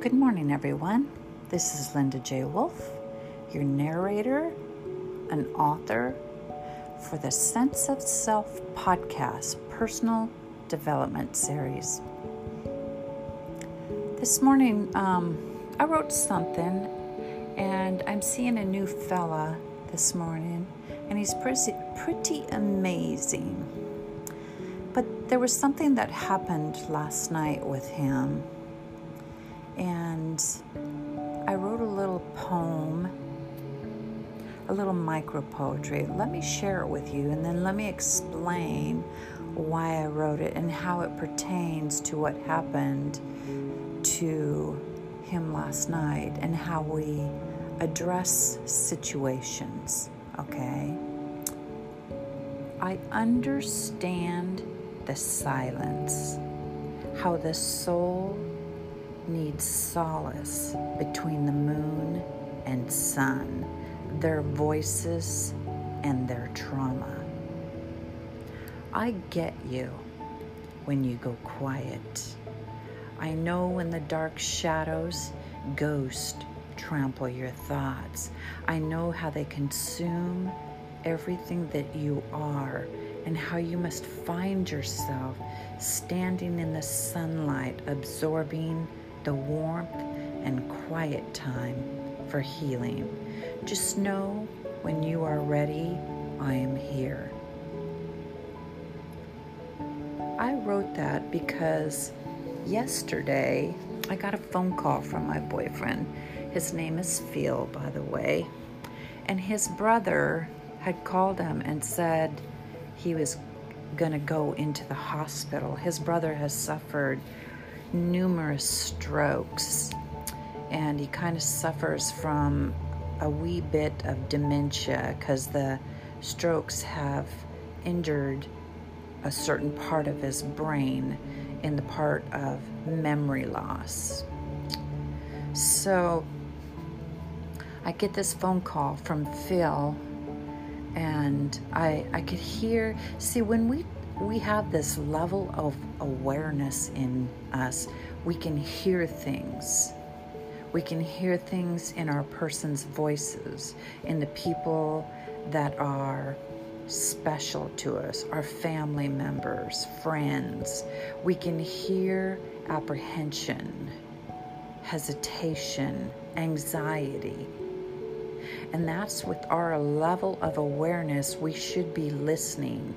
Good morning, everyone. This is Linda J. Wolff, your narrator and author for the Sense of Self Podcast Personal Development Series. This morning, I wrote something, and I'm seeing a new fella this morning, and he's pretty amazing. But there was something that happened last night with him. And I wrote a little poem, a little micro poetry. Let me share it with you, and then let me explain why I wrote it and how it pertains to what happened to him last night and how we address situations, okay? I understand the silence, how the soul needs solace between the moon and sun, their voices and their trauma. I get you when you go quiet. I know when the dark shadows, ghosts, trample your thoughts. I know how they consume everything that you are, and how you must find yourself standing in the sunlight, absorbing the warmth and quiet time for healing. Just know when you are ready, I am here. I wrote that because yesterday I got a phone call from my boyfriend. His name is Phil, by the way. And his brother had called him and said he was going to go into the hospital. His brother has suffered numerous strokes, and he kind of suffers from a wee bit of dementia because the strokes have injured a certain part of his brain in the part of memory loss. So I get this phone call from Phil, and I could hear, see, when we have this level of awareness in us, we can hear things. We can hear things in our person's voices, in the people that are special to us, our family members, friends. We can hear apprehension, hesitation, anxiety. And that's with our level of awareness, we should be listening.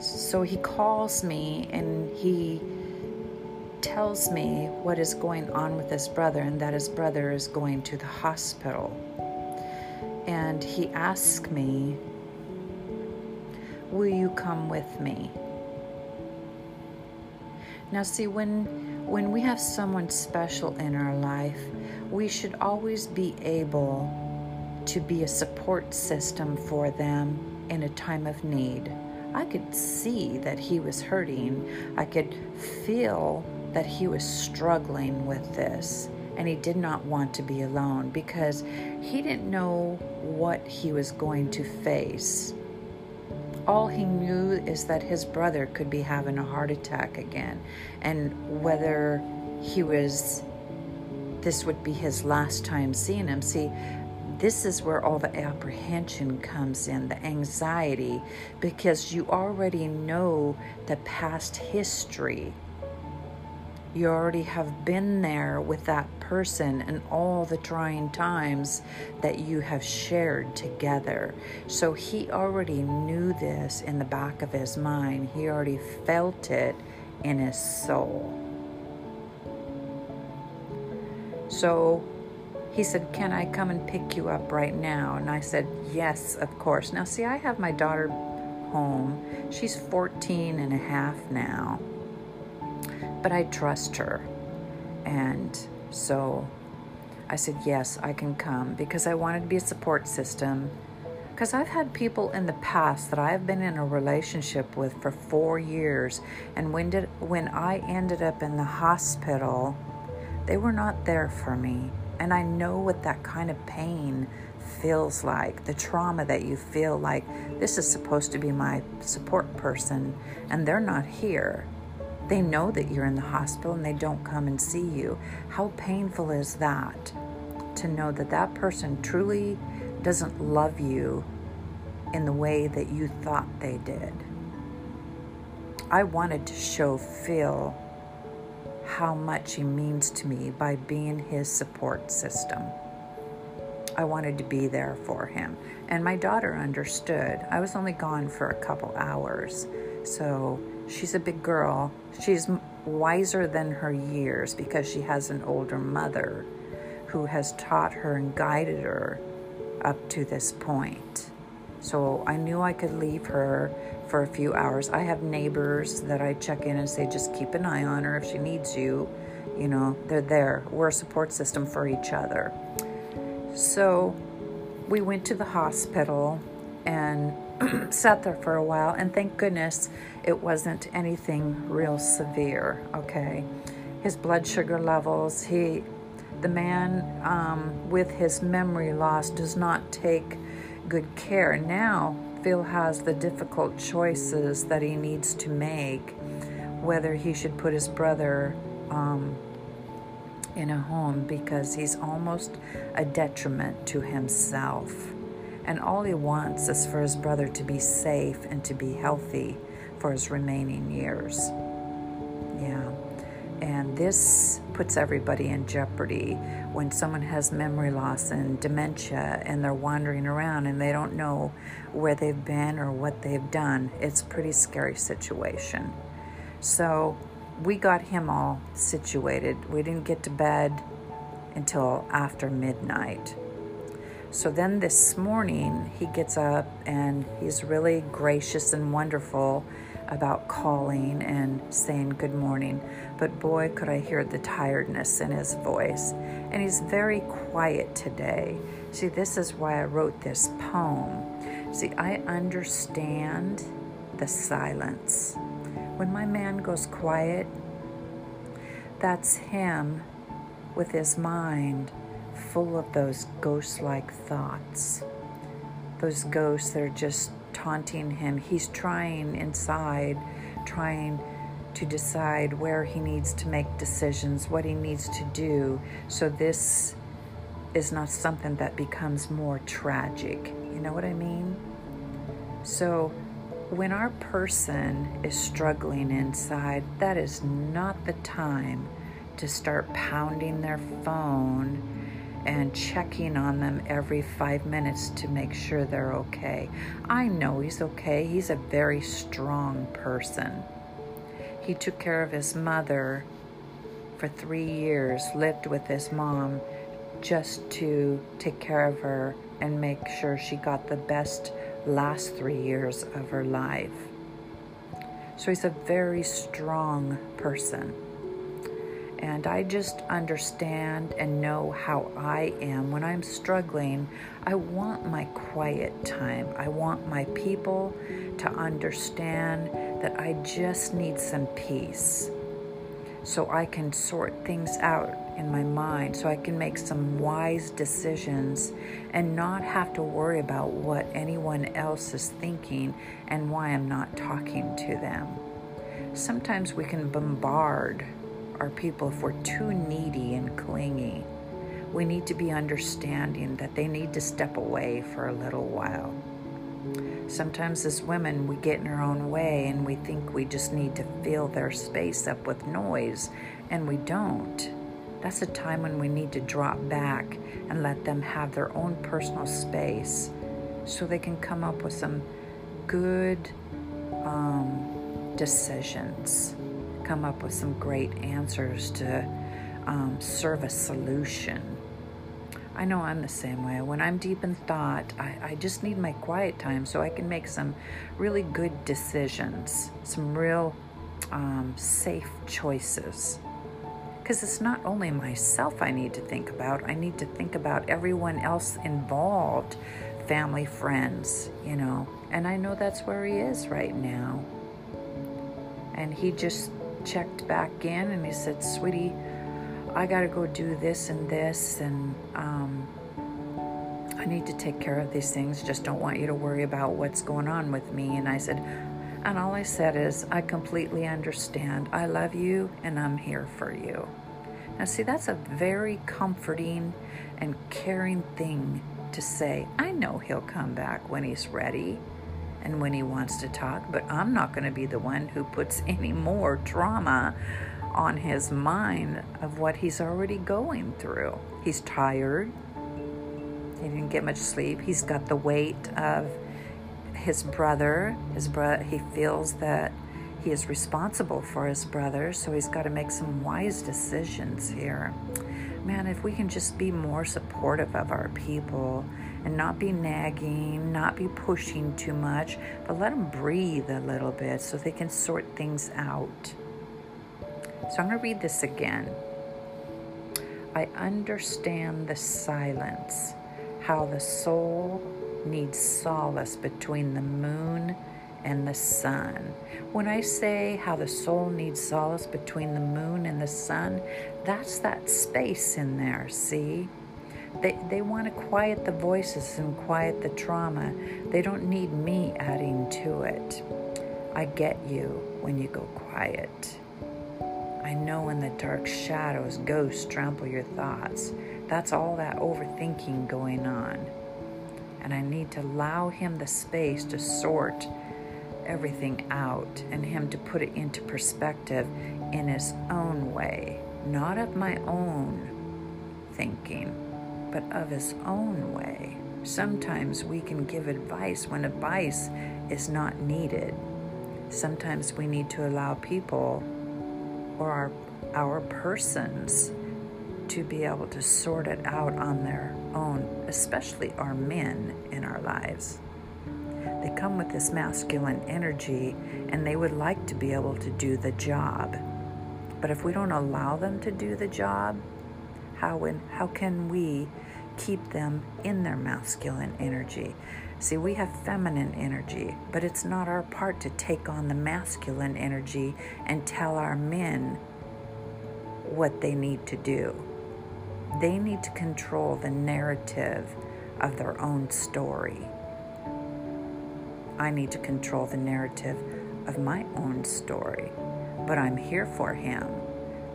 So he calls me and he tells me what is going on with his brother, and that his brother is going to the hospital. And he asks me, will you come with me? Now see, when we have someone special in our life, we should always be able to be a support system for them in a time of need. I could see that he was hurting. I could feel that he was struggling with this, and he did not want to be alone because he didn't know what he was going to face. All he knew is that his brother could be having a heart attack again, and whether this would be his last time seeing him. See, this is where all the apprehension comes in, the anxiety, because you already know the past history. You already have been there with that person and all the trying times that you have shared together. So he already knew this in the back of his mind. He already felt it in his soul. So he said, can I come and pick you up right now? And I said, yes, of course. Now, see, I have my daughter home. She's 14 and a half now. But I trust her, and so I said, yes, I can come, because I wanted to be a support system, because I've had people in the past that I've been in a relationship with for 4 years, and when I ended up in the hospital, they were not there for me, and I know what that kind of pain feels like, the trauma that you feel like, this is supposed to be my support person, and they're not here. They know that you're in the hospital and they don't come and see you. How painful is that? To know that that person truly doesn't love you in the way that you thought they did. I wanted to show Phil how much he means to me by being his support system. I wanted to be there for him. And my daughter understood. I was only gone for a couple hours. So she's a big girl. She's wiser than her years because she has an older mother who has taught her and guided her up to this point. So I knew I could leave her for a few hours. I have neighbors that I check in and say, just keep an eye on her if she needs you. You know, they're there. We're a support system for each other. So we went to the hospital and sat there for a while, and thank goodness it wasn't anything real severe, okay? His blood sugar levels, the man with his memory loss does not take good care. Now Phil has the difficult choices that he needs to make, whether he should put his brother in a home because he's almost a detriment to himself. And all he wants is for his brother to be safe and to be healthy for his remaining years. Yeah. And this puts everybody in jeopardy when someone has memory loss and dementia and they're wandering around and they don't know where they've been or what they've done. It's a pretty scary situation. So we got him all situated. We didn't get to bed until after midnight. So then this morning he gets up and he's really gracious and wonderful about calling and saying good morning. But boy, could I hear the tiredness in his voice. And he's very quiet today. See, this is why I wrote this poem. See, I understand the silence. When my man goes quiet, that's him with his mind full of those ghost-like thoughts. Those ghosts that are just taunting him. He's trying to decide where he needs to make decisions, what he needs to do. So this is not something that becomes more tragic. You know what I mean? So when our person is struggling inside, that is not the time to start pounding their phone and checking on them every 5 minutes to make sure they're okay. I know he's okay. He's a very strong person. He took care of his mother for 3 years, lived with his mom just to take care of her and make sure she got the best last 3 years of her life. So he's a very strong person. And I just understand and know how I am. When I'm struggling, I want my quiet time. I want my people to understand that I just need some peace so I can sort things out in my mind, so I can make some wise decisions and not have to worry about what anyone else is thinking and why I'm not talking to them. Sometimes we can bombard our people if we're too needy and clingy. We need to be understanding that they need to step away for a little while. Sometimes as women, we get in our own way and we think we just need to fill their space up with noise, and we don't. That's a time when we need to drop back and let them have their own personal space so they can come up with some good decisions, come up with some great answers to serve a solution. I know I'm the same way. When I'm deep in thought, I just need my quiet time so I can make some really good decisions, some real safe choices. Because it's not only myself I need to think about. I need to think about everyone else involved, family, friends, you know. And I know that's where he is right now. And he just checked back in and he said, sweetie, I got to go do this and this. And I need to take care of these things. Just don't want you to worry about what's going on with me. And I said, And all I said is, I completely understand. I love you and I'm here for you. Now see, that's a very comforting and caring thing to say. I know he'll come back when he's ready and when he wants to talk, but I'm not going to be the one who puts any more trauma on his mind of what he's already going through. He's tired. He didn't get much sleep. He's got the weight of his brother. He feels that he is responsible for his brother, so he's got to make some wise decisions here. Man, if we can just be more supportive of our people and not be nagging, not be pushing too much, but let them breathe a little bit so they can sort things out. So I'm going to read this again. I understand the silence, how the soul needs solace between the moon and the sun. When I say how the soul needs solace between the moon and the sun, that's that space in there, see? They want to quiet the voices and quiet the trauma. They don't need me adding to it. I get you when you go quiet. I know in the dark shadows, ghosts trample your thoughts. That's all that overthinking going on. And I need to allow him the space to sort everything out and him to put it into perspective in his own way, not of my own thinking, but of his own way. Sometimes we can give advice when advice is not needed. Sometimes we need to allow people or our persons to be able to sort it out on their own, especially our men in our lives. They come with this masculine energy and they would like to be able to do the job. But if we don't allow them to do the job, how can we keep them in their masculine energy? See, we have feminine energy, but it's not our part to take on the masculine energy and tell our men what they need to do. They need to control the narrative of their own story. I need to control the narrative of my own story, but I'm here for him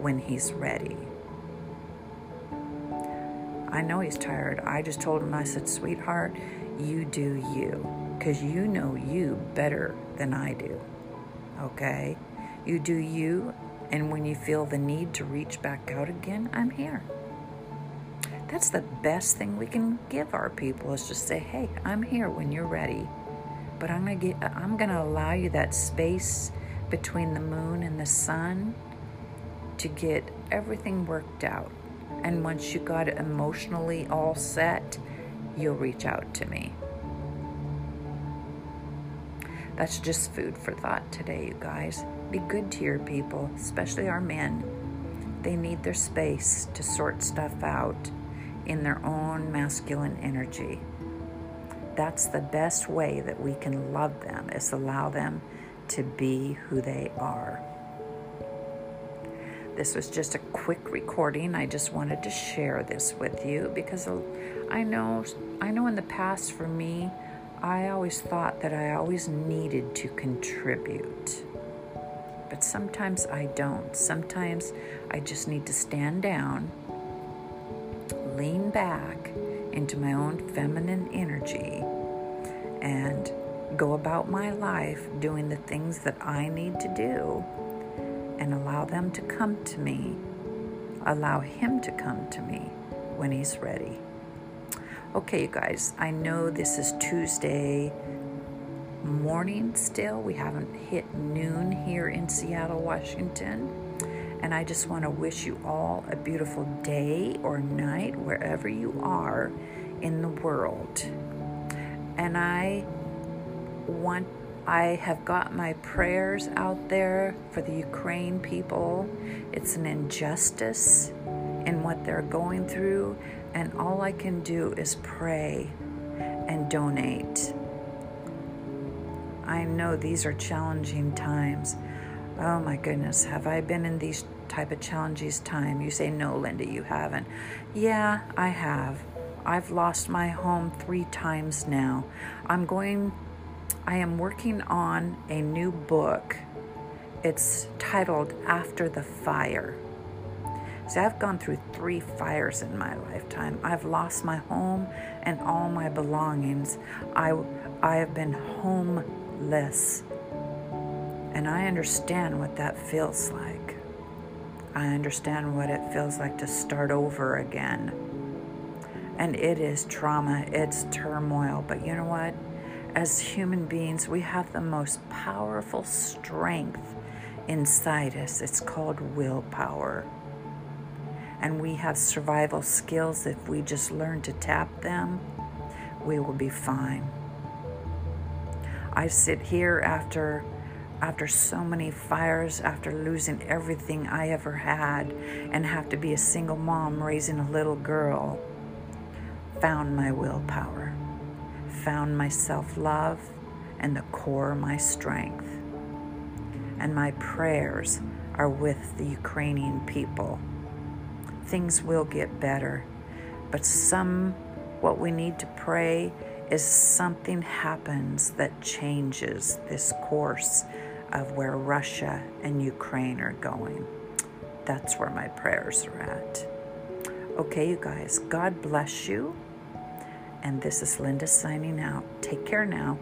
when he's ready. I know he's tired. I just told him, I said, sweetheart, you do you, because you know you better than I do, okay? You do you, and when you feel the need to reach back out again, I'm here. That's the best thing we can give our people is just say, hey, I'm here when you're ready. But I'm going to allow you that space between the moon and the sun to get everything worked out. And once you got it emotionally all set, you'll reach out to me. That's just food for thought today, you guys. Be good to your people, especially our men. They need their space to sort stuff out in their own masculine energy. That's the best way that we can love them, is allow them to be who they are. This was just a quick recording. I just wanted to share this with you because I know in the past for me, I always thought that I always needed to contribute. But sometimes I don't. Sometimes I just need to stand down, lean back into my own feminine energy and go about my life doing the things that I need to do and allow them to come to me, allow him to come to me when he's ready. Okay, you guys, I know this is Tuesday morning still. We haven't hit noon here in Seattle, Washington. And I just want to wish you all a beautiful day or night, wherever you are in the world. And I have got my prayers out there for the Ukraine people. It's an injustice in what they're going through. And all I can do is pray and donate. I know these are challenging times. Oh my goodness, have I been in these type of challenges time? You say, no, Linda, you haven't. Yeah, I have. I've lost my home 3 times now. I'm going I am working on a new book. It's titled After the Fire. See, I've gone through 3 fires in my lifetime. I've lost my home and all my belongings. I have been homeless. And I understand what that feels like. I understand what it feels like to start over again. And it is trauma, it's turmoil. But you know what? As human beings, we have the most powerful strength inside us. It's called willpower. And we have survival skills. If we just learn to tap them, we will be fine. I sit here after so many fires, after losing everything I ever had, and have to be a single mom raising a little girl, found my willpower, found my self-love, and the core of my strength. And my prayers are with the Ukrainian people. Things will get better, but what we need to pray is something happens that changes this course of where Russia and Ukraine are going. That's where my prayers are at. Okay, you guys, God bless you. And this is Linda signing out. Take care now.